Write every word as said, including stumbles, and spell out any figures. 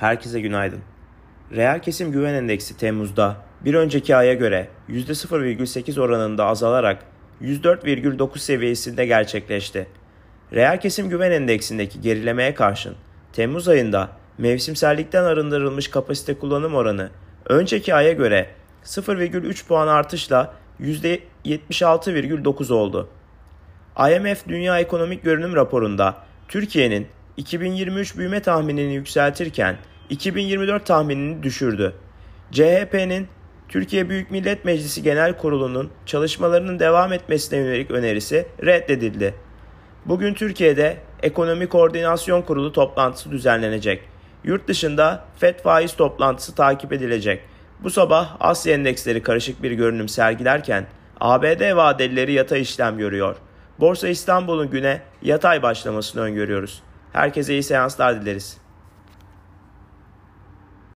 Herkese günaydın. Reel kesim güven endeksi Temmuz'da bir önceki aya göre yüzde sıfır virgül sekiz oranında azalarak yüz dört virgül dokuz seviyesinde gerçekleşti. Reel kesim güven endeksindeki gerilemeye karşın Temmuz ayında mevsimsellikten arındırılmış kapasite kullanım oranı önceki aya göre sıfır virgül üç puan artışla yüzde yetmiş altı virgül dokuz oldu. I M F Dünya Ekonomik Görünüm raporunda Türkiye'nin iki bin yirmi üç büyüme tahminini yükseltirken iki bin yirmi dört tahminini düşürdü. C H P'nin Türkiye Büyük Millet Meclisi Genel Kurulu'nun çalışmalarının devam etmesine yönelik önerisi reddedildi. Bugün Türkiye'de Ekonomi Koordinasyon Kurulu toplantısı düzenlenecek. Yurt dışında Fed faiz toplantısı takip edilecek. Bu sabah Asya endeksleri karışık bir görünüm sergilerken A B D vadelileri yatay işlem görüyor. Borsa İstanbul'un güne yatay başlamasını öngörüyoruz. Herkese iyi seanslar dileriz.